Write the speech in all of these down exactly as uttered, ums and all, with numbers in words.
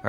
All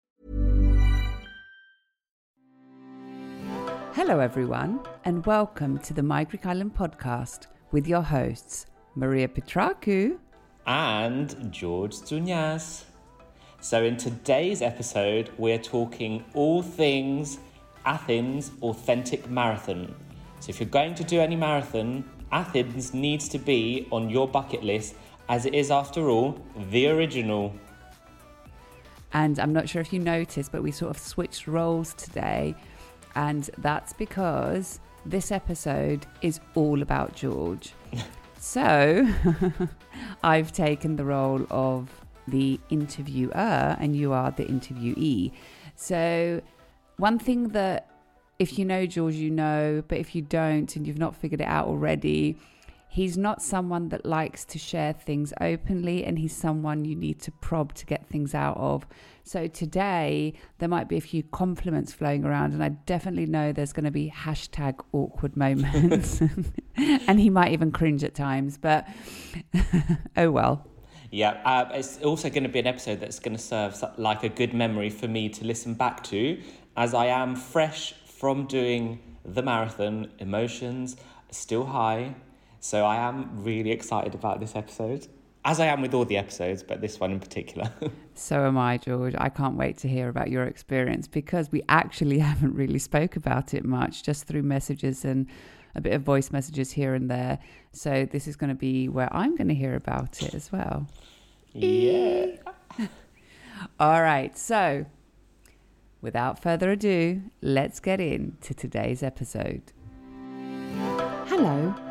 Hello everyone, and welcome to the My Greek Island podcast with your hosts Maria Petrakou and George Zunias. So in today's episode we're talking all things Athens Authentic Marathon. So if you're going to do any marathon, Athens needs to be on your bucket list, as it is after all the original. And I'm not sure if you noticed, but we sort of switched roles today. And that's because this episode is all about George. So I've taken the role of the interviewer and you are the interviewee. So one thing that, if you know George, you know, but if you don't and you've not figured it out already, he's not someone that likes to share things openly, and he's someone you need to probe to get things out of. So today, there might be a few compliments flowing around, and I definitely know there's going to be hashtag awkward moments. And he might even cringe at times, but oh well. Yeah, uh, it's also going to be an episode that's going to serve like a good memory for me to listen back to, as I am fresh from doing the marathon, emotions still high. So I am really excited about this episode, as I am with all the episodes, but this one in particular. So am I, George. I can't wait to hear about your experience, because we actually haven't really spoke about it much, just through messages and a bit of voice messages here and there. So this is going to be where I'm going to hear about it as well. Yeah. All right. So without further ado, let's get into today's episode. Hello,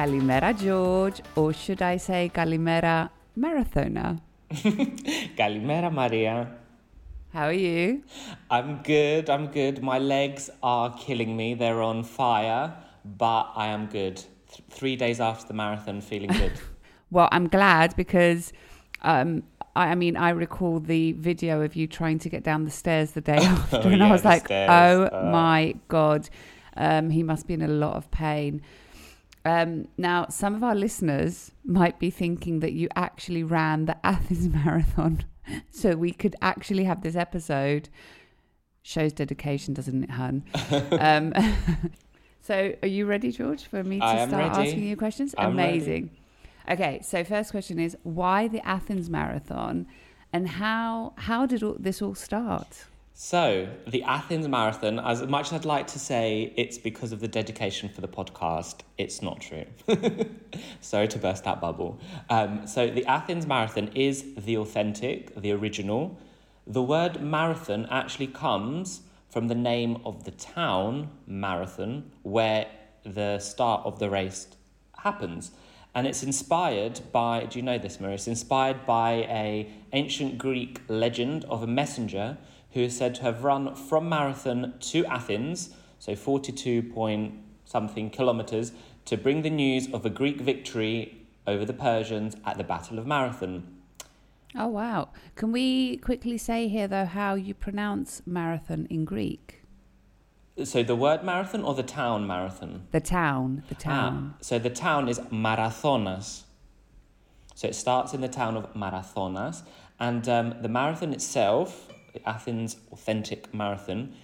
Kalimera, George, or should I say Kalimera, Marathona? Kalimera, Maria. How are you? I'm good, I'm good. My legs are killing me. They're on fire, but I am good. Th- three days after the marathon, feeling good. Well, I'm glad, because um, I, I mean, I recall the video of you trying to get down the stairs the day after, oh, and yeah, I was like, stairs. oh uh. my God, um, he must be in a lot of pain. Um, now, some of our listeners might be thinking that you actually ran the Athens Marathon, so we could actually have this episode. Shows dedication, doesn't it, hun? um, so are you ready, George, for me to I start asking you questions? I'm Amazing. Ready. Okay, so first question is, why the Athens Marathon, and how, how did all, this all start? So, the Athens Marathon, as much as I'd like to say it's because of the dedication for the podcast, it's not true. Sorry to burst that bubble. Um, so, the Athens Marathon is the authentic, the original. The word marathon actually comes from the name of the town, Marathon, where the start of the race happens. And it's inspired by, do you know this, Maria? It's inspired by an ancient Greek legend of a messenger who is said to have run from Marathon to Athens, so forty-two point something kilometers, to bring the news of a Greek victory over the Persians at the Battle of Marathon. Oh, wow. Can we quickly say here, though, how you pronounce marathon in Greek? So the word marathon or the town marathon? The town, the town. Ah, so the town is Marathonas. So it starts in the town of Marathonas. And um, the marathon itself, the Athens Authentic Marathon,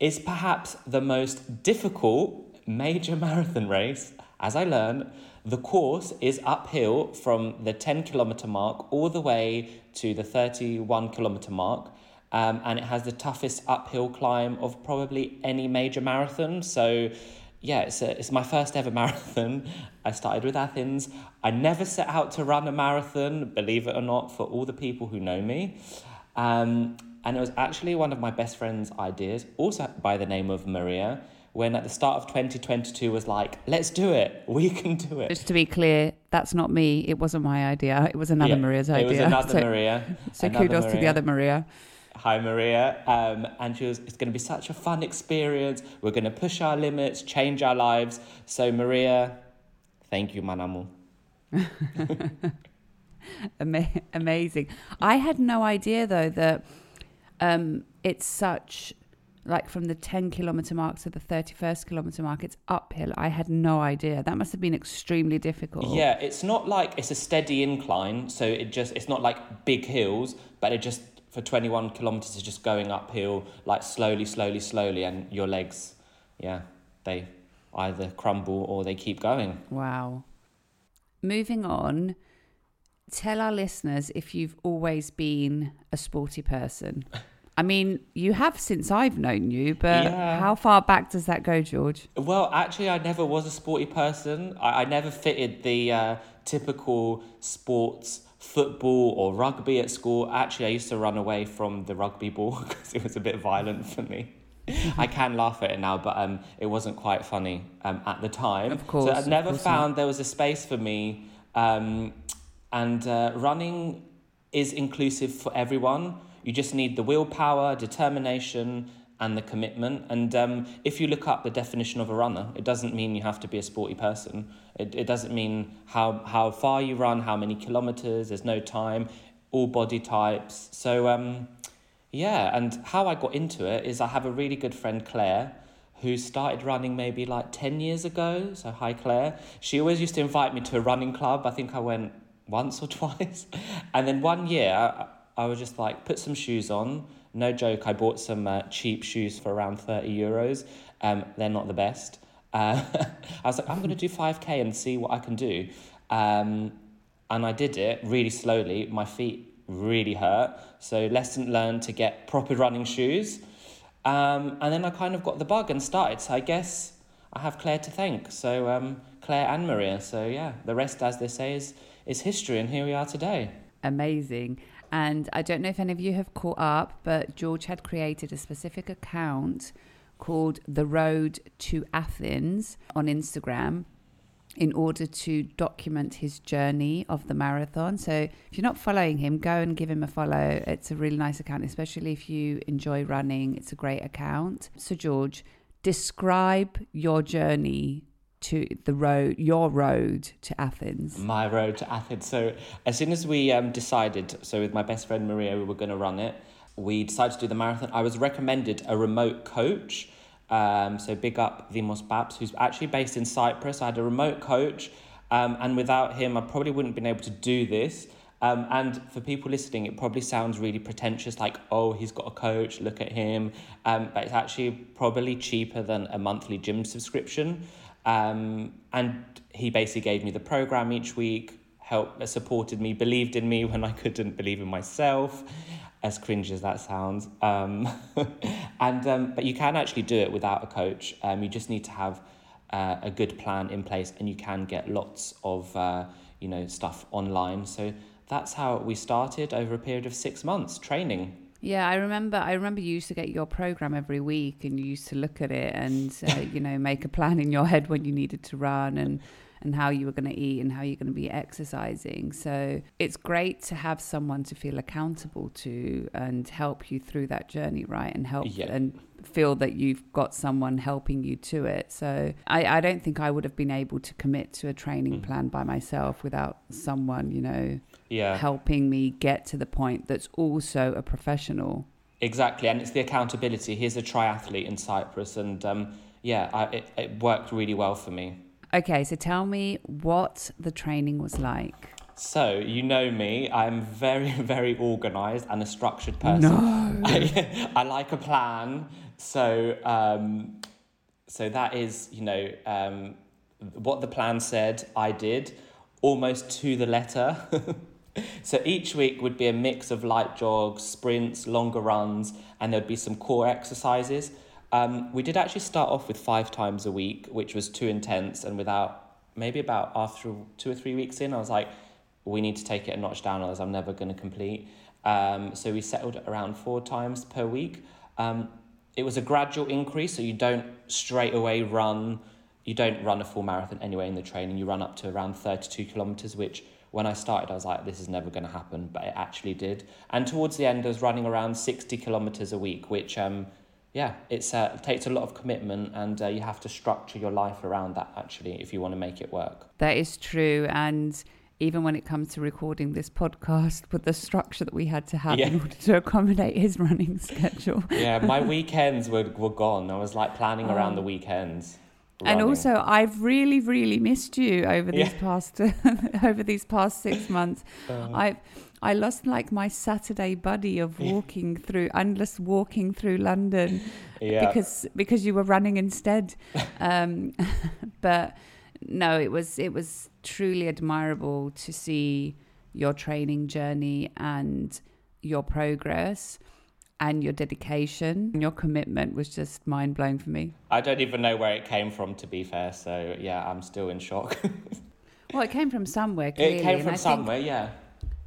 is perhaps the most difficult major marathon race. As I learned, the course is uphill from the ten kilometre mark all the way to the thirty-one kilometre mark. Um, and it has the toughest uphill climb of probably any major marathon. So, yeah, it's, a, it's my first ever marathon. I started with Athens. I never set out to run a marathon, believe it or not, for all the people who know me. Um, and it was actually one of my best friend's ideas, also by the name of Maria, when at the start of twenty twenty-two was like, let's do it, we can do it. Just to be clear, that's not me. It wasn't my idea. It was another yeah, Maria's idea. It was another so, Maria. So another kudos Maria. to the other Maria. Hi, Maria. Um, and she was, it's going to be such a fun experience. We're going to push our limits, change our lives. So, Maria, thank you, Manamu. Ama- amazing. I had no idea, though, that um, it's such, like, from the ten kilometre mark to the thirty-first kilometre mark, it's uphill. I had no idea. That must have been extremely difficult. Yeah, it's not like it's a steady incline. So it just, it's not like big hills, but it just, for twenty-one kilometers is just going uphill, like slowly, slowly, slowly, and your legs, yeah, they either crumble or they keep going. Wow. Moving on, tell our listeners if you've always been a sporty person. I mean, you have since I've known you, but yeah. How far back does that go, George? Well, actually, I never was a sporty person. I, I never fitted the uh, typical sports football or rugby at school. Actually, I used to run away from the rugby ball because it was a bit violent for me. I can laugh at it now, but um, it wasn't quite funny um, at the time. Of course. So I never found not. there was a space for me. Um, and uh, running is inclusive for everyone. You just need the willpower, determination, and the commitment. And um, if you look up the definition of a runner, it doesn't mean you have to be a sporty person. It, it doesn't mean how, how far you run, how many kilometres, there's no time, all body types. So, um, yeah, and how I got into it is I have a really good friend, Claire, who started running maybe like ten years ago. So, hi, Claire. She always used to invite me to a running club. I think I went once or twice. And then one year, I, I was just like, put some shoes on. No joke, I bought some uh, cheap shoes for around thirty euros. Um, they're not the best. Uh, I was like, I'm going to do five K and see what I can do. Um, and I did it really slowly. My feet really hurt. So lesson learned to get proper running shoes. Um, and then I kind of got the bug and started. So I guess I have Claire to thank. So um, Claire and Maria. So yeah, the rest, as they say, is is history. And here we are today. Amazing. And I don't know if any of you have caught up, but George had created a specific account called The Road to Athens on Instagram in order to document his journey of the marathon. So if you're not following him, go and give him a follow. It's a really nice account, especially if you enjoy running. It's a great account. So George, describe your journey to the road, your road to Athens. My road to Athens. So as soon as we um, decided, so with my best friend Maria, we were going to run it, we decided to do the marathon. I was recommended a remote coach. Um, so big up Dimos Babs, who's actually based in Cyprus. I had a remote coach um, and without him, I probably wouldn't have been able to do this. Um, and for people listening, it probably sounds really pretentious, like, oh, he's got a coach, look at him. Um, but it's actually probably cheaper than a monthly gym subscription. Um, and he basically gave me the program each week, helped, supported me, believed in me when I couldn't believe in myself, as cringe as that sounds. Um, and um, but you can actually do it without a coach. Um, you just need to have uh, a good plan in place, and you can get lots of uh, you know stuff online. So that's how we started over a period of six months training. Yeah, I remember. I remember you used to get your program every week, and you used to look at it, and uh, you know, make a plan in your head when you needed to run, and and how you were going to eat, and how you're going to be exercising. So it's great to have someone to feel accountable to and help you through that journey, right? And help yeah. and feel that you've got someone helping you to it. So I, I don't think I would have been able to commit to a training mm. plan by myself without someone, you know, yeah. helping me get to the point that's also a professional. Exactly. And it's the accountability. Here's a triathlete in Cyprus. And um, yeah, I, it, it worked really well for me. Okay, so tell me what the training was like. So, you know me, I'm very, very organised and a structured person. No! I, I like a plan. So, um, so that is, you know, um, what the plan said, I did, almost to the letter. So each week would be a mix of light jogs, sprints, longer runs, and there'd be some core exercises. Um, we did actually start off with five times a week, which was too intense, and without maybe about after two or three weeks in, I was like, we need to take it a notch down, otherwise I'm never going to complete. Um, so we settled at around four times per week. Um, it was a gradual increase, so you don't straight away run, you don't run a full marathon anyway in the training. You run up to around thirty-two kilometres, which when I started, I was like, this is never going to happen, but it actually did. And towards the end, I was running around sixty kilometres a week, which... Um, Yeah, it's, uh, it takes a lot of commitment, and uh, you have to structure your life around that, actually, if you want to make it work. That is true. And even when it comes to recording this podcast, with the structure that we had to have yeah. in order to accommodate his running schedule. Yeah, my weekends were, were gone. I was like planning around um, the weekends. Running. And also, I've really, really missed you over these yeah. past over these past six months. Um, I've... I lost like my Saturday buddy of walking through, endless walking through London yeah. because because you were running instead. Um, but no, it was it was truly admirable to see your training journey and your progress and your dedication. Your commitment was just mind-blowing for me. I don't even know where it came from, to be fair. So yeah, I'm still in shock. Well, it came from somewhere, clearly. It came from somewhere, think, yeah.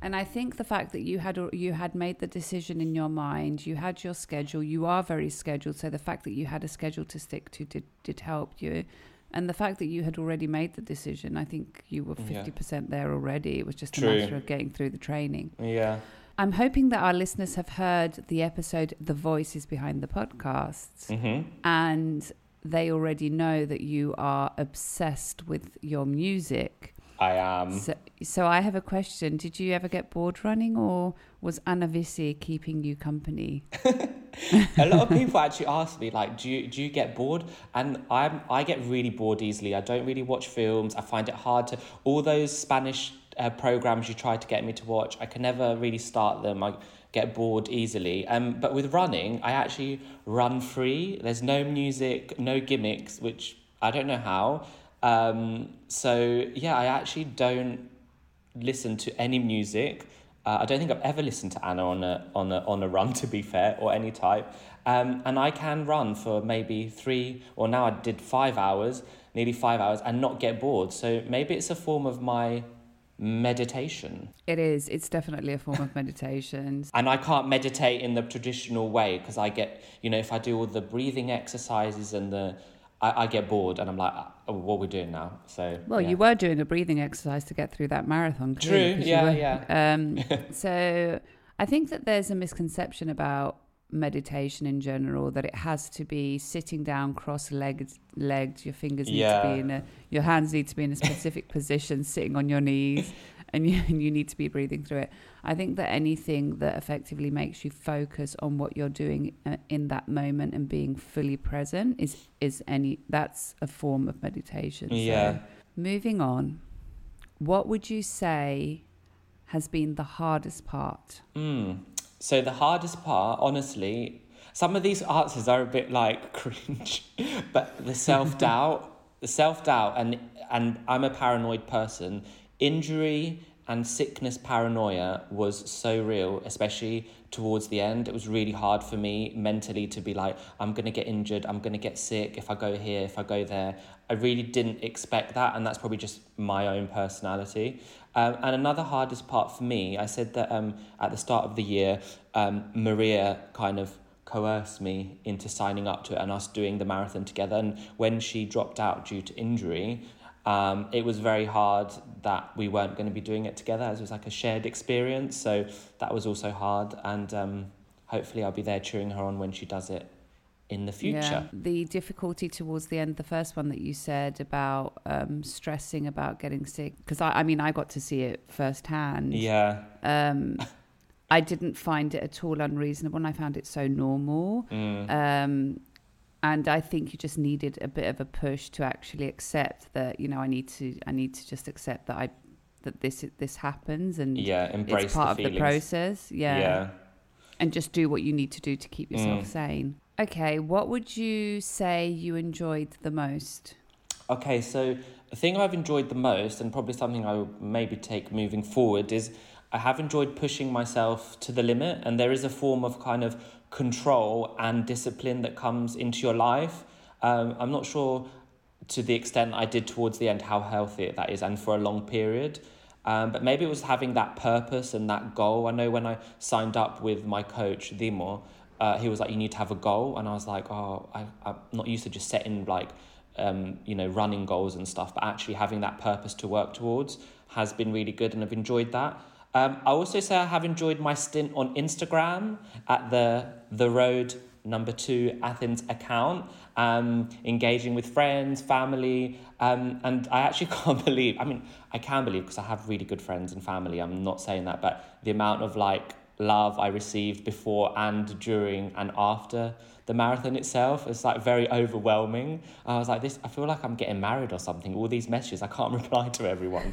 And I think the fact that you had you had made the decision in your mind, you had your schedule, you are very scheduled, so the fact that you had a schedule to stick to did, did help you. And the fact that you had already made the decision, I think you were fifty percent yeah. there already. It was just True. a matter of getting through the training. Yeah. I'm hoping that our listeners have heard the episode, The Voices Behind the Podcasts, mm-hmm. and they already know that you are obsessed with your music. I am. So, so I have a question. Did you ever get bored running, or was Anavisi keeping you company? A lot of people actually ask me, like, do you, do you get bored? And I'm, I get really bored easily. I don't really watch films. I find it hard to... All those Spanish uh, programs you try to get me to watch, I can never really start them. I get bored easily. Um, but with running, I actually run free. There's no music, no gimmicks, which I don't know how. Um, so yeah, I actually don't listen to any music. Uh, I don't think I've ever listened to Anna on a, on a, on a run, to be fair, or any type. Um, and I can run for maybe three, or now I did five hours, nearly five hours, and not get bored. So maybe it's a form of my meditation. It is. It's definitely a form of meditation. And I can't meditate in the traditional way, because I get, you know, if I do all the breathing exercises and the... I, I get bored, and I'm like, oh, what are we doing now? So well, yeah. you were doing a breathing exercise to get through that marathon. True, yeah, were, yeah. Um, so I think that there's a misconception about meditation in general, that it has to be sitting down, cross-legged. Legged, your fingers need yeah. to be in a, your hands need to be in a specific position, sitting on your knees, and you, and you need to be breathing through it. I think that anything that effectively makes you focus on what you're doing in that moment and being fully present is is any that's a form of meditation. Yeah. So, moving on, what would you say has been the hardest part? Mm. So the hardest part, honestly, some of these answers are a bit like cringe, but the self-doubt, the self-doubt, and and I'm a paranoid person. Injury and sickness paranoia was so real, especially towards the end. It was really hard for me mentally to be like, I'm going to get injured, I'm going to get sick if I go here, if I go there. I really didn't expect that, and that's probably just my own personality. Um, and another hardest part for me, I said that um, at the start of the year, um, Maria kind of coerced me into signing up to it and us doing the marathon together. And when she dropped out due to injury, Um, it was very hard that we weren't going to be doing it together, as it was like a shared experience. So that was also hard. And um, hopefully I'll be there cheering her on when she does it in the future. Yeah. The difficulty towards the end, the first one that you said about um, stressing about getting sick, because I, I mean, I got to see it firsthand. Yeah. Um, I didn't find it at all unreasonable, and I found it so normal. Mm. Um And I think you just needed a bit of a push to actually accept that, you know, I need to, I need to just accept that I, that this, this happens, and yeah, embrace it's part the of the process. Yeah. yeah. And just do what you need to do to keep yourself mm. sane. Okay. What would you say you enjoyed the most? Okay. So the thing I've enjoyed the most, and probably something I will maybe take moving forward, is I have enjoyed pushing myself to the limit, and there is a form of kind of control and discipline that comes into your life. Um, I'm not sure to the extent I did towards the end how healthy that is, and for a long period. Um, but maybe it was having that purpose and that goal. I know when I signed up with my coach, Dimos, uh, he was like, you need to have a goal. And I was like, oh, I, I'm not used to just setting like, um, you know, running goals and stuff, but actually having that purpose to work towards has been really good, and I've enjoyed that. Um, I also say I have enjoyed my stint on Instagram at the the road number two Athens account, um, engaging with friends, family, um, and I actually can't believe, I mean, I can believe because I have really good friends and family, I'm not saying that, but the amount of like love I received before and during and after the marathon itself is like very overwhelming. I was like, this, I feel like I'm getting married or something. All these messages, I can't reply to everyone.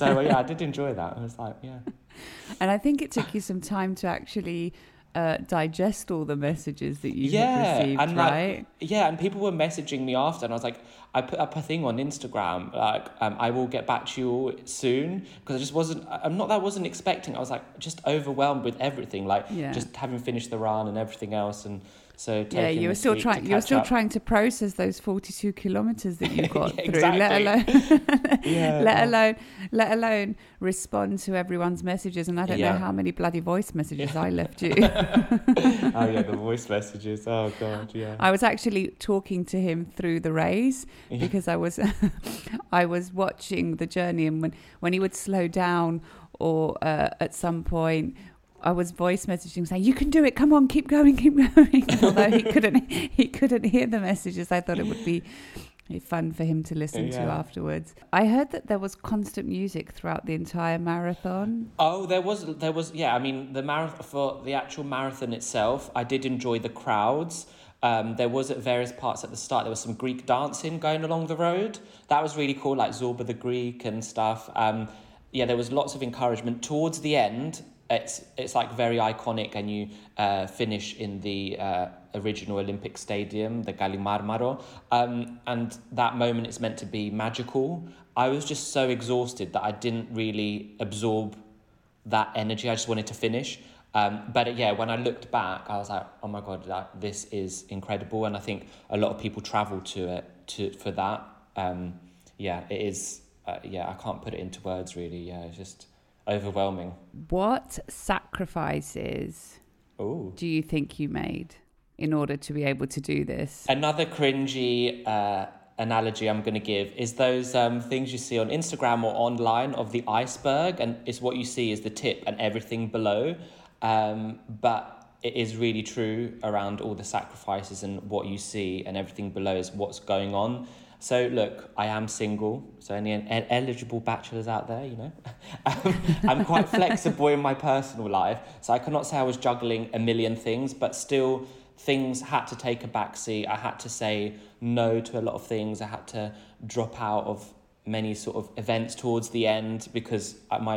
So yeah, I did enjoy that. I was like, yeah. And I think it took you some time to actually uh, digest all the messages that you yeah, received, and right? Like, yeah, and people were messaging me after, and I was like, I put up a thing on Instagram, like, um, I will get back to you soon, because I just wasn't, I'm not that I wasn't expecting, I was like, just overwhelmed with everything, like, yeah. just having finished the run and everything else, and so yeah, you were still trying. You're still up. trying to process those forty-two kilometers that you got yeah, exactly. through. Let alone, yeah. let alone, let alone respond to everyone's messages. And I don't yeah. know how many bloody voice messages yeah. I left you. Oh yeah, the voice messages. Oh god, yeah. I was actually talking to him through the race because I was, I was watching the journey, and when when he would slow down or uh, at some point. I was voice messaging saying, you can do it, come on, keep going, keep going. Although he couldn't he couldn't hear the messages. I thought it would be fun for him to listen yeah. to afterwards. I heard that there was constant music throughout the entire marathon. Oh, there was, there was yeah, I mean, the marathon, for the actual marathon itself, I did enjoy the crowds. Um, there was at various parts at the start, there was some Greek dancing going along the road. That was really cool, like Zorba the Greek and stuff. Um, yeah, there was lots of encouragement. Towards the end, It's it's like very iconic, and you uh, finish in the uh, original Olympic Stadium, the Kalimarmaro, um, and that moment is meant to be magical. I was just so exhausted that I didn't really absorb that energy. I just wanted to finish. Um, but yeah, when I looked back, I was like, oh my God, that, this is incredible. And I think a lot of people travel to it to for that. Um, yeah, it is. Uh, yeah, I can't put it into words really. Yeah, it's just... overwhelming. What sacrifices Ooh. do you think you made in order to be able to do this? Another cringy uh, analogy I'm going to give is those um, things you see on Instagram or online of the iceberg, and it's what you see is the tip and everything below. Um, but it is really true around all the sacrifices, and what you see and everything below is what's going on. So look, I am single, so any el- eligible bachelors out there, you know, um, I'm quite flexible in my personal life. So I cannot say I was juggling a million things, but still things had to take a backseat. I had to say no to a lot of things. I had to drop out of many sort of events towards the end because my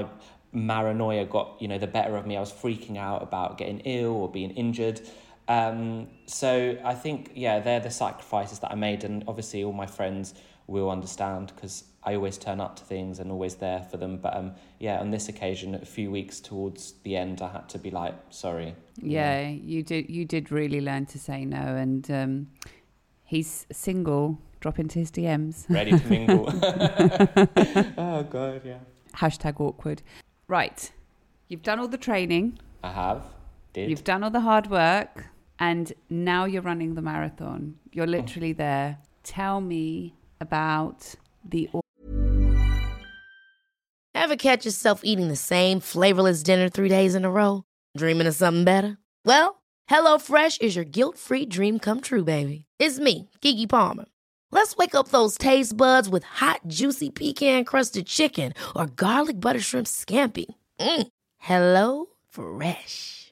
paranoia got, you know, the better of me. I was freaking out about getting ill or being injured. Um, so I think, yeah, they're the sacrifices that I made, and obviously all my friends will understand because I always turn up to things and always there for them. But um, yeah, on this occasion, a few weeks towards the end, I had to be like, sorry. Yeah, yeah. you did. You did really learn to say no. And um, he's single. Drop into his D Ms. Ready to mingle. Oh God, yeah. Hashtag awkward. Right, you've done all the training. I have. Did. You've done all the hard work, and now you're running the marathon. You're literally there. Tell me about the. Ever catch yourself eating the same flavorless dinner three days in a row? Dreaming of something better? Well, HelloFresh is your guilt-free dream come true, baby. It's me, Keke Palmer. Let's wake up those taste buds with hot, juicy pecan-crusted chicken or garlic butter shrimp scampi. Mm. Hello Fresh.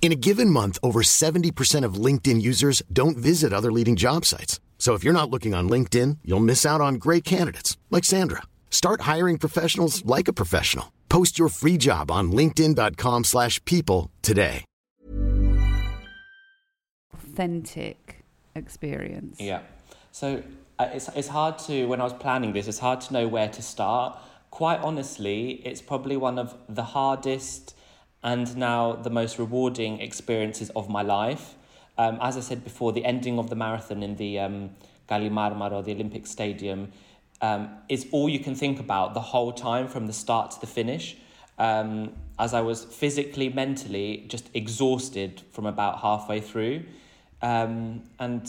In a given month, over seventy percent of LinkedIn users don't visit other leading job sites. So if you're not looking on LinkedIn, you'll miss out on great candidates, like Sandra. Start hiring professionals like a professional. Post your free job on linkedin dot com slash people today. Authentic experience. Yeah. So uh, it's it's hard to, when I was planning this, it's hard to know where to start. Quite honestly, it's probably one of the hardest and now the most rewarding experiences of my life. Um, as I said before, the ending of the marathon in the um, Kalimarmaro, the Olympic Stadium, um, is all you can think about the whole time from the start to the finish. Um, as I was physically, mentally just exhausted from about halfway through. Um, and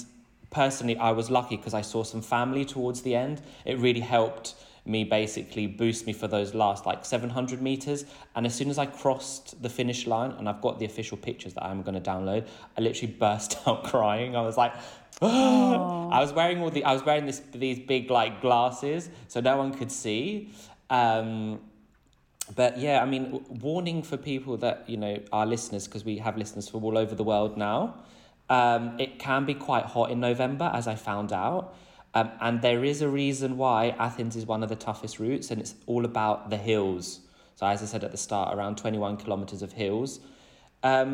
personally, I was lucky because I saw some family towards the end. It really helped me basically boost me for those last like seven hundred meters. And as soon as I crossed the finish line, and I've got the official pictures that I'm going to download, I literally burst out crying. I was like, oh. I was wearing all the, I was wearing this, these big like glasses so no one could see. Um, But yeah, I mean, warning for people that, you know, our listeners, because we have listeners from all over the world now, um, it can be quite hot in November, as I found out. Um, and there is a reason why Athens is one of the toughest routes, and it's all about the hills. So as I said at the start, around twenty-one kilometres of hills. Um,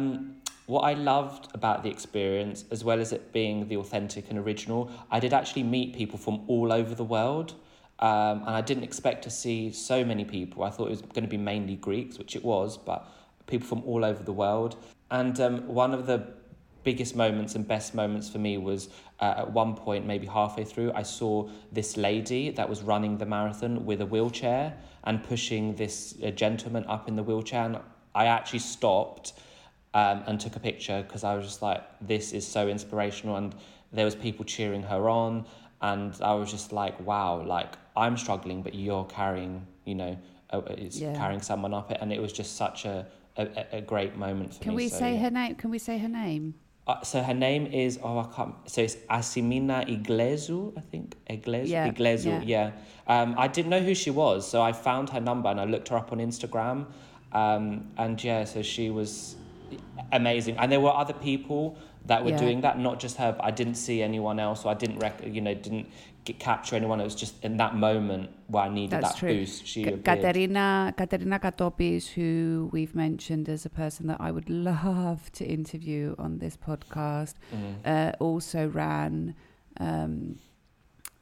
what I loved about the experience, as well as it being the authentic and original, I did actually meet people from all over the world. Um, and I didn't expect to see so many people. I thought it was going to be mainly Greeks, which it was, but people from all over the world. And um, one of the biggest moments and best moments for me was uh, at one point, maybe halfway through, I saw this lady that was running the marathon with a wheelchair and pushing this uh, gentleman up in the wheelchair. And I actually stopped um, and took a picture because I was just like, this is so inspirational. And there was people cheering her on. And I was just like, wow, like I'm struggling, but you're carrying, you know, uh, it's yeah. carrying someone up it. And it was just such a, a, a great moment for Can me. Can we so, say yeah. her name? Can we say her name? Uh, so her name is, oh, I can't, so it's Asimina Igglezou, I think. Igglezou, yeah. Igglezou, yeah. yeah. Um, I didn't know who she was. So I found her number and I looked her up on Instagram. Um, and yeah, so she was amazing. And there were other people that were yeah. doing that, not just her, but I didn't see anyone else, so I didn't rec- you know didn't get, capture anyone. It was just in that moment where I needed That's that true. boost. She K- Katerina Katerina Katopis, who we've mentioned as a person that I would love to interview on this podcast, mm. uh, also ran um,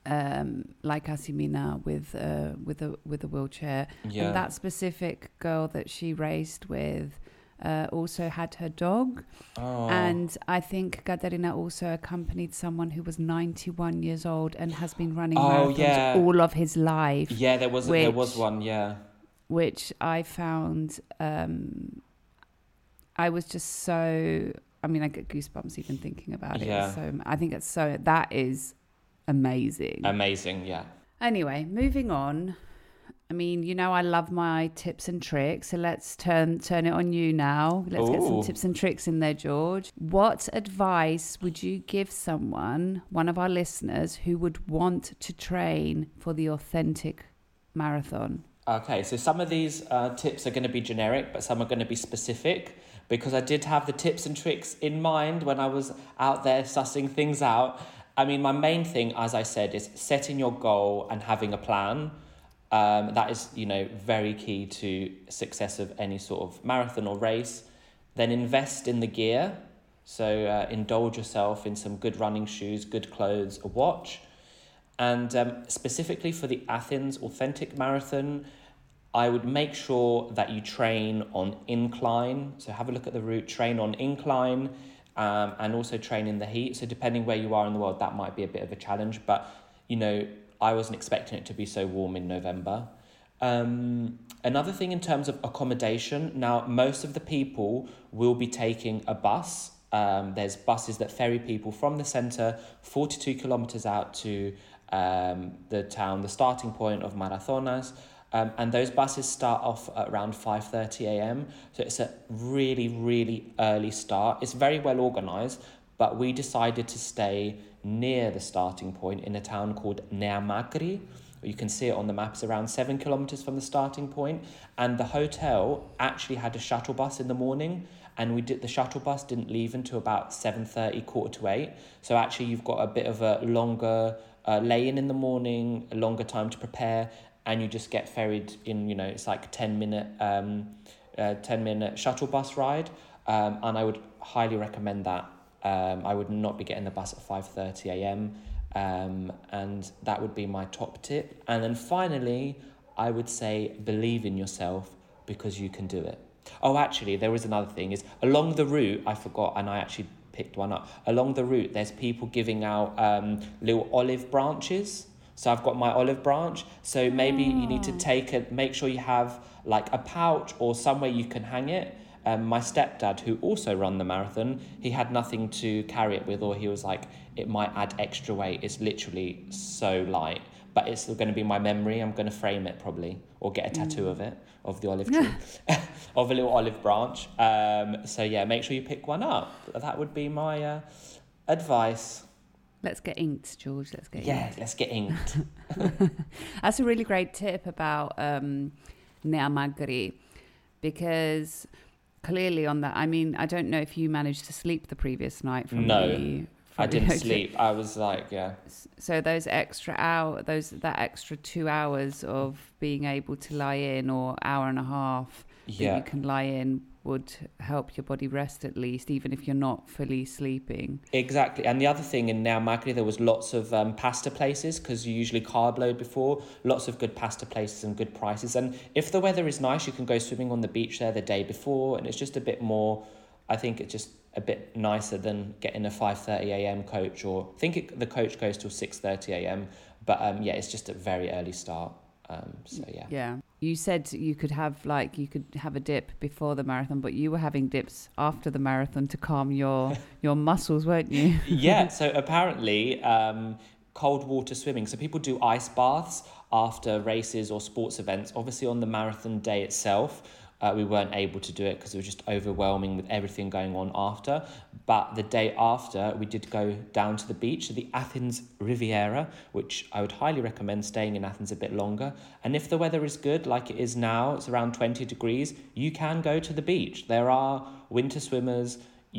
um, like Asimina with uh, with a with a wheelchair, yeah. and that specific girl that she raced with. Uh, also had her dog, oh. and I think Katerina also accompanied someone who was ninety-one years old and has been running oh, marathons yeah. all of his life. Yeah, there was which, there was one. Yeah, which I found um, I was just so. I mean, I get goosebumps even thinking about it. Yeah. So I think it's so that is amazing. Amazing, yeah. Anyway, moving on. I mean, you know, I love my tips and tricks, so let's turn turn it on you now. Let's Ooh. get some tips and tricks in there, George. What advice would you give someone, one of our listeners, who would want to train for the authentic marathon? Okay, so some of these uh, tips are going to be generic, but some are going to be specific, because I did have the tips and tricks in mind when I was out there sussing things out. I mean, my main thing, as I said, is setting your goal and having a plan. Um, that is, you know, very key to success of any sort of marathon or race. Then invest in the gear. So uh, indulge yourself in some good running shoes, good clothes, a watch. And um, specifically for the Athens Authentic Marathon, I would make sure that you train on incline. So have a look at the route, train on incline, um, and also train in the heat. So depending where you are in the world, that might be a bit of a challenge. But, you know, I wasn't expecting it to be so warm in November. Um, another thing in terms of accommodation. Now, most of the people will be taking a bus. Um, there's buses that ferry people from the centre, forty-two kilometres out to um, the town, the starting point of Marathonas. Um, and those buses start off at around five thirty a.m. So it's a really, really early start. It's very well organised, but we decided to stay near the starting point in a town called Nea Makri. You can see it on the maps, around seven kilometres from the starting point. And the hotel actually had a shuttle bus in the morning. And we did the shuttle bus didn't leave until about seven thirty, quarter to eight. So actually you've got a bit of a longer uh, lay-in in the morning, a longer time to prepare, and you just get ferried in, you know, it's like ten minute um, uh, ten minute shuttle bus ride. Um, and I would highly recommend that. Um, I would not be getting the bus at five thirty a.m. Um, and that would be my top tip. And then finally, I would say believe in yourself, because you can do it. Oh, actually, there is another thing. Is along the route, I forgot, and I actually picked one up. Along the route, there's people giving out um, little olive branches. So I've got my olive branch. So maybe mm. you need to take a, make sure you have like a pouch or somewhere you can hang it. Um, my stepdad, who also ran the marathon, he had nothing to carry it with, or he was like, it might add extra weight. It's literally so light. But it's still going to be my memory. I'm going to frame it probably, or get a tattoo mm. of it, of the olive tree, of a little olive branch. Um, so yeah, make sure you pick one up. That would be my uh, advice. Let's get inked, George. Let's get yeah, inked. Yeah, let's get inked. That's a really great tip about um, Nea Makri, because clearly on that, I mean, I don't know if you managed to sleep the previous night from no. the... I didn't okay. sleep. I was like, yeah. So those extra hour, those that extra two hours of being able to lie in, or hour and a half yeah. that you can lie in, would help your body rest at least, even if you're not fully sleeping. Exactly. And the other thing in Nea Makri, there was lots of um, pasta places, because you usually carb load before. Lots of good pasta places and good prices. And if the weather is nice, you can go swimming on the beach there the day before, and it's just a bit more. I think it's just a bit nicer than getting a five thirty a.m. coach, or I think it, the coach goes till six thirty a.m. But um, yeah, it's just a very early start. Um, so yeah. Yeah. You said you could have like, you could have a dip before the marathon, but you were having dips after the marathon to calm your, your muscles, weren't you? Yeah. So apparently um, cold water swimming. So people do ice baths after races or sports events. Obviously on the marathon day itself, Uh, we weren't able to do it because it was just overwhelming with everything going on after. But the day after, we did go down to the beach, to the Athens Riviera, which I would highly recommend staying in Athens a bit longer. And if the weather is good, like it is now, it's around twenty degrees, you can go to the beach. There are winter swimmers.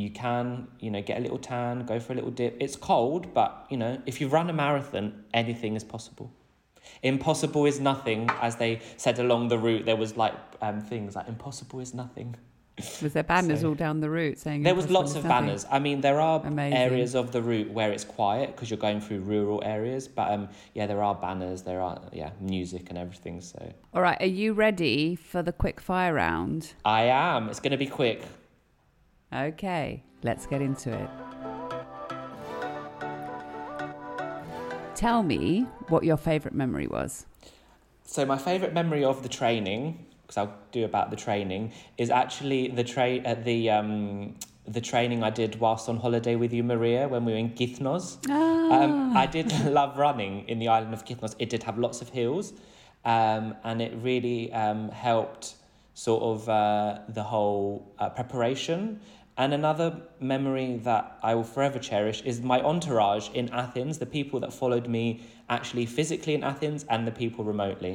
You can, you know, get a little tan, go for a little dip. It's cold, but, you know, if you run a marathon, anything is possible. Impossible is nothing, as they said along the route. There was like um, things like impossible is nothing. Was there banners so, all down the route saying there was lots of nothing. Banners. I mean, there are Amazing. Areas of the route where it's quiet because you're going through rural areas, but um, yeah, there are banners, there are yeah music and everything. So all right, are you ready for the quick fire round? I am. It's going to be quick. Okay, let's get into it. Tell me what your favourite memory was. So my favourite memory of the training, because I'll do about the training, is actually the tra- uh, the um, the training I did whilst on holiday with you, Maria, when we were in Kithnos. Ah. Um, I did love running in the island of Kithnos. It did have lots of hills, um, and it really um, helped sort of uh, the whole uh, preparation. And another memory that I will forever cherish is my entourage in Athens, the people that followed me actually physically in Athens and the people remotely.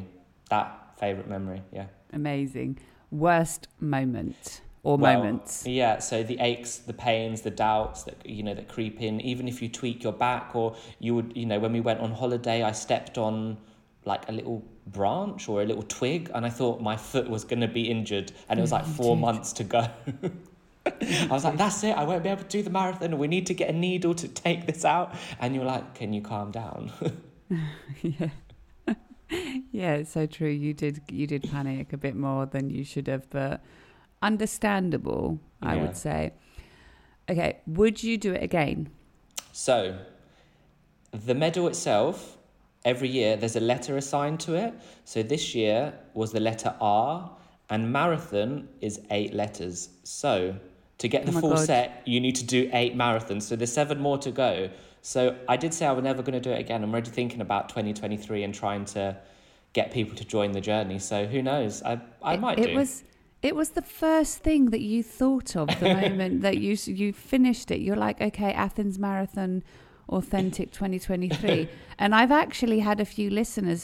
That favourite memory, yeah. Amazing. Worst moment or well, moments? Yeah, so the aches, the pains, the doubts that, you know, that creep in, even if you tweak your back or you would, you know, when we went on holiday, I stepped on like a little branch or a little twig and I thought my foot was going to be injured and it was like four months to go. I was like, that's it, I won't be able to do the marathon, we need to get a needle to take this out. And you're like, can you calm down? yeah. yeah, it's so true. You did you did panic a bit more than you should have, but understandable, I yeah. would say. Okay, would you do it again? So, the medal itself, every year there's a letter assigned to it. So this year was the letter R, and marathon is eight letters. So to get the oh full God. set, you need to do eight marathons. So there's seven more to go. So I did say I was never going to do it again. I'm already thinking about twenty twenty-three and trying to get people to join the journey. So who knows? I I it, might it do. It was it was the first thing that you thought of the moment that you you finished it. You're like, okay, Athens Marathon Authentic twenty twenty-three. And I've actually had a few listeners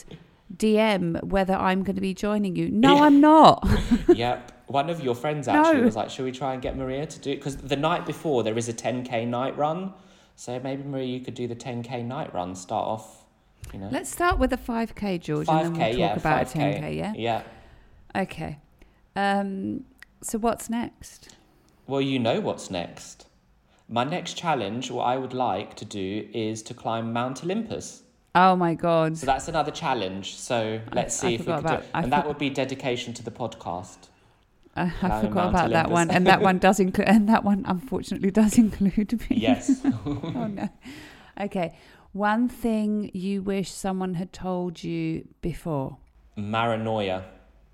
D M whether I'm going to be joining you. No, yeah. I'm not. Yep. One of your friends actually no. was like, should we try and get Maria to do it? Because the night before there is a ten K night run. So maybe, Maria, you could do the ten K night run, start off, you know. Let's start with a five K, George, five K, and then we'll talk yeah, about five K. A ten K, yeah? Yeah. Okay. Um, so what's next? Well, you know what's next. My next challenge, what I would like to do, is to climb Mount Olympus. Oh, my God. So that's another challenge. So let's I, see I if we can do it. And for- that would be dedication to the podcast. I, I forgot about that one, and that one does include, and that one unfortunately does include me. Yes. Oh no. Okay. One thing you wish someone had told you before. Maranoia.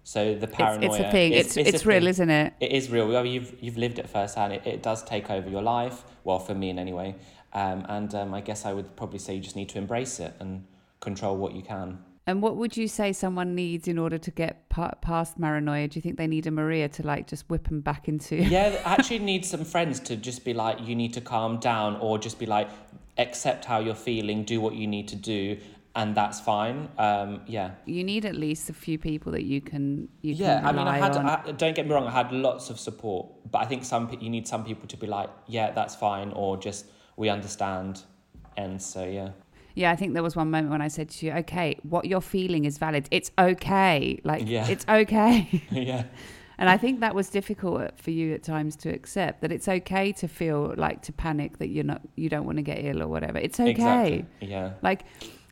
So the paranoia. It's, it's a thing. It's it's, it's, it's real, thing. Isn't it? It is real. Well, you've you've lived it firsthand. It, it does take over your life. Well, for me, in any way. Um, and um, I guess I would probably say you just need to embrace it and control what you can. And what would you say someone needs in order to get pa- past Maranoia? Do you think they need a Maria to like just whip them back into? Yeah, they actually need some friends to just be like, you need to calm down, or just be like, accept how you're feeling, do what you need to do, and that's fine. Um, yeah. You need at least a few people that you can. You yeah, can I mean, I had. I, don't get me wrong, I had lots of support, but I think some you need some people to be like, yeah, that's fine, or just we understand, and so yeah. Yeah, I think there was one moment when I said to you, okay, what you're feeling is valid. It's okay. Like, yeah. It's okay. Yeah. And I think that was difficult for you at times to accept, that it's okay to feel like to panic that you're not, you don't want to get ill or whatever. It's okay. Exactly. Yeah. Like,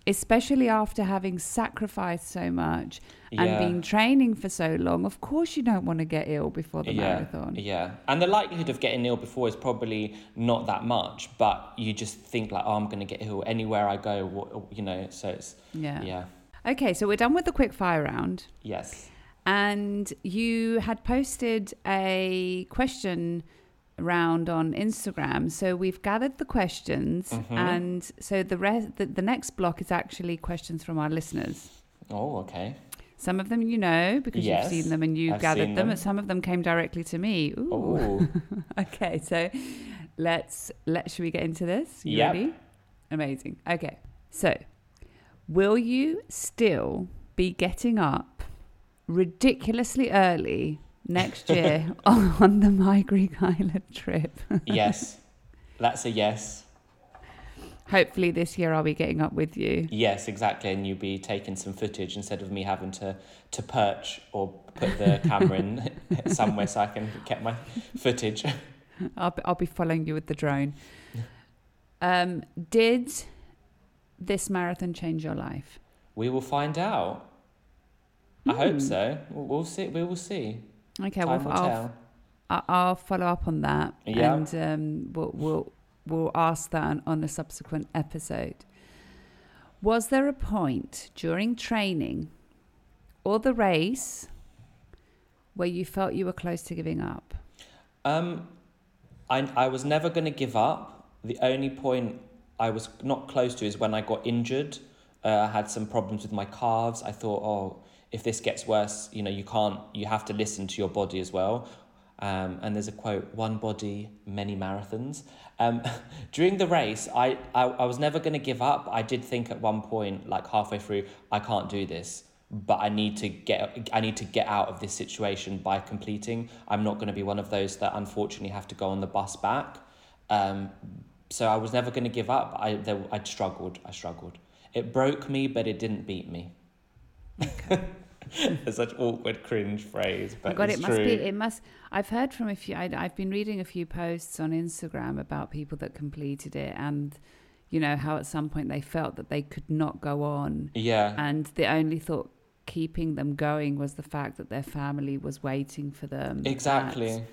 especially after having sacrificed so much and yeah. been training for so long, of course you don't want to get ill before the yeah. marathon. Yeah. And the likelihood of getting ill before is probably not that much, but you just think like, oh, I'm going to get ill anywhere I go, you know, so it's, yeah. yeah. Okay, so we're done with the quick fire round. Yes. And you had posted a question round on Instagram, so we've gathered the questions, mm-hmm. and so the rest the, the next block is actually questions from our listeners. Oh, okay. Some of them you know because yes, you've seen them and you I've gathered them, them, and some of them came directly to me. Ooh. Okay, so let's let should we get into this? You yep. ready? Amazing. Okay, so will you still be getting up ridiculously early next year on the My Greek Island trip? Yes, that's a yes. Hopefully this year I'll be getting up with you. Yes, exactly. And you'll be taking some footage instead of me having to to perch or put the camera in somewhere so I can get my footage. I'll be, I'll be following you with the drone. Um, did this marathon change your life? We will find out. I mm. hope so. We'll, we'll see. We will see. Okay, well, I'll, f- I'll follow up on that, yeah. and um, we'll, we'll we'll ask that on, on a subsequent episode. Was there a point during training or the race where you felt you were close to giving up? Um, I I was never going to give up. The only point I was not close to is when I got injured. Uh, I had some problems with my calves. I thought, oh, if this gets worse, you know, you can't, you have to listen to your body as well. Um, and there's a quote, one body, many marathons. Um, during the race, I, I, I was never going to give up. I did think at one point, like halfway through, I can't do this. but I need to get I need to get out of this situation by completing. I'm not going to be one of those that unfortunately have to go on the bus back. Um, so I was never going to give up. I there, I struggled. I struggled. It broke me, but it didn't beat me. Okay. It's such awkward cringe phrase, but oh God, it's it must true. Be, it must. I've heard from a few. I, I've been reading a few posts on Instagram about people that completed it, and you know how at some point they felt that they could not go on. Yeah. And the only thought keeping them going was the fact that their family was waiting for them. Exactly. At,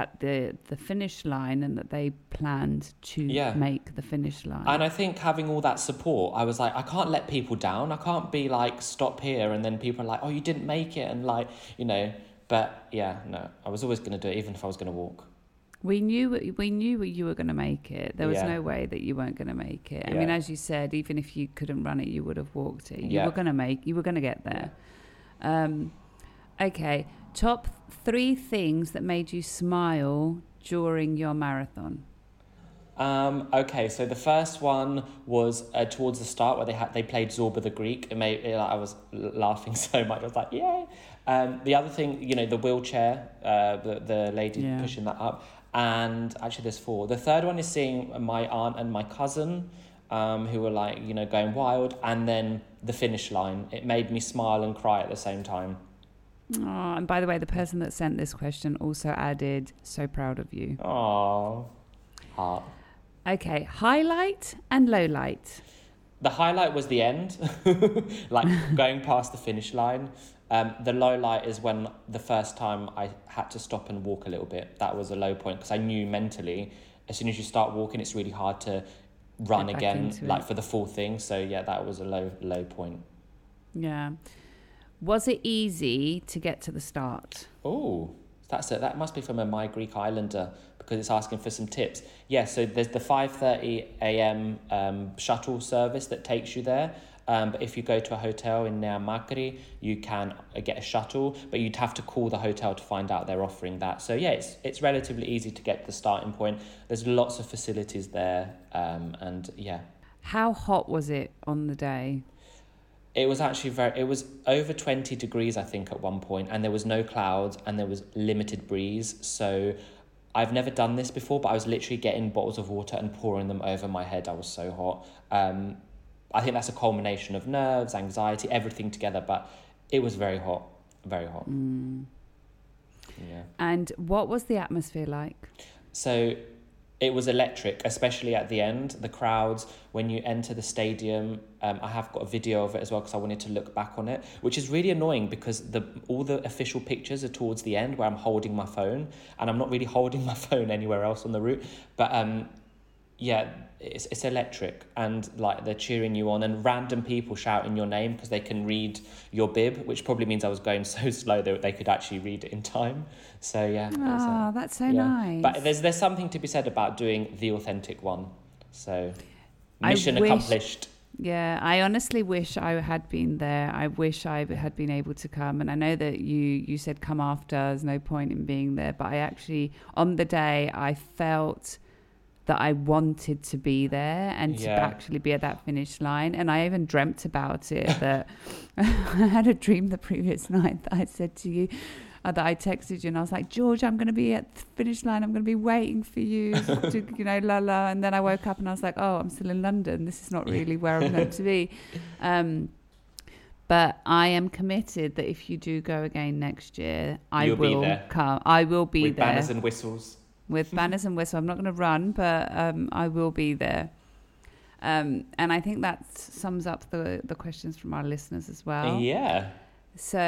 at the the finish line, and that they planned to yeah. make the finish line. And I think having all that support, I was like, I can't let people down. I can't be like, stop here, and then people are like, oh, you didn't make it, and like, you know. But yeah, no, I was always going to do it, even if I was going to walk. We knew we knew you were going to make it. There was yeah. no way that you weren't going to make it. I yeah. mean, as you said, even if you couldn't run it, you would have walked it. You yeah. were going to make, you were going to get there. Yeah. Um, okay. Top three things that made you smile during your marathon. Um, okay, so the first one was uh, towards the start where they had they played Zorba the Greek. It made it, like, I was laughing so much. I was like, yeah. Um, the other thing, you know, the wheelchair, uh, the the lady yeah. pushing that up, and actually there's four. The third one is seeing my aunt and my cousin, um, who were like, you know, going wild, and then the finish line. It made me smile and cry at the same time. Oh, and by the way, the person that sent this question also added, so proud of you. Oh, heart. Okay, highlight and low light. The highlight was the end, like going past the finish line. Um, the low light is when the first time I had to stop and walk a little bit. That was a low point because I knew mentally, as soon as you start walking, it's really hard to run again, like it. For the full thing. So yeah, that was a low, low point. Yeah. Was it easy to get to the start? Oh, that's it. That must be from a My Greek Islander because it's asking for some tips. Yeah, so there's the five thirty a.m. um, shuttle service that takes you there. Um, but if you go to a hotel in Nea Makri, you can get a shuttle, but you'd have to call the hotel to find out they're offering that. So yeah, it's it's relatively easy to get to the starting point. There's lots of facilities there, um, and yeah. How hot was it on the day? It was actually very, it was over twenty degrees, I think, at one point, and there was no clouds and there was limited breeze. So I've never done this before, but I was literally getting bottles of water and pouring them over my head. I was so hot. Um, I think that's a culmination of nerves, anxiety, everything together, but it was very hot, very hot. Mm. Yeah. And what was the atmosphere like? So it was electric, especially at the end. The crowds, when you enter the stadium, um, I have got a video of it as well because I wanted to look back on it, which is really annoying because the all the official pictures are towards the end where I'm holding my phone, and I'm not really holding my phone anywhere else on the route. But um, yeah, it's it's electric, and like they're cheering you on, and random people shouting your name because they can read your bib, which probably means I was going so slow that they could actually read it in time. So yeah. Oh, a, that's so yeah. nice. But there's there's something to be said about doing the authentic one. So mission I wish, accomplished. Yeah, I honestly wish I had been there. I wish I had been able to come. And I know that you you said come after. There's no point in being there. But I actually on the day I felt that I wanted to be there and yeah. to actually be at that finish line. And I even dreamt about it that I had a dream the previous night that I said to you, uh, that I texted you and I was like, George, I'm going to be at the finish line. I'm going to be waiting for you to, you know, la la. And then I woke up and I was like, oh, I'm still in London. This is not really where I'm meant to be. Um, But I am committed that if you do go again next year, I You'll will come. I will be With there. With banners and whistles. With banners and whistle. I'm not going to run, but um, I will be there. Um, and I think that sums up the, the questions from our listeners as well. Yeah. So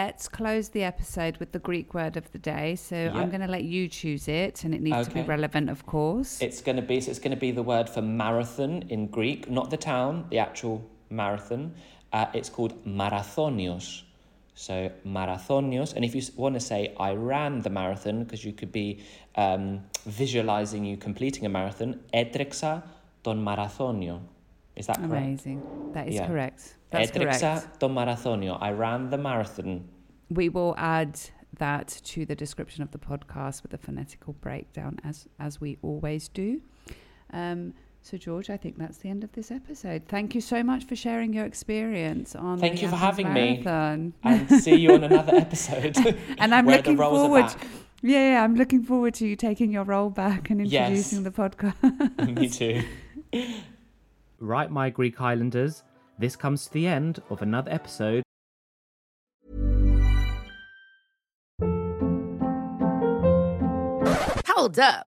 let's close the episode with the Greek word of the day. So yeah. I'm going to let you choose it, and it needs okay. to be relevant, of course. It's going to be so it's going to be the word for marathon in Greek, not the town, the actual marathon. Uh, it's called marathonios. So marathonios, and if you want to say I ran the marathon, because you could be um, visualizing you completing a marathon, έτρεξα τον μαραθώνιο. Is that correct? Amazing. That is yeah. correct. That's έτρεξα correct. Τον μαραθώνιο. I ran the marathon. We will add that to the description of the podcast with a phonetical breakdown, as as we always do. Um, So, George, I think that's the end of this episode. Thank you so much for sharing your experience on Thank the you for Athens having Marathon. Me. And see you on another episode. And I'm looking forward. Yeah, yeah, I'm looking forward to you taking your role back and introducing yes. the podcast. Me too. Right, my Greek Islanders, this comes to the end of another episode. Hold up.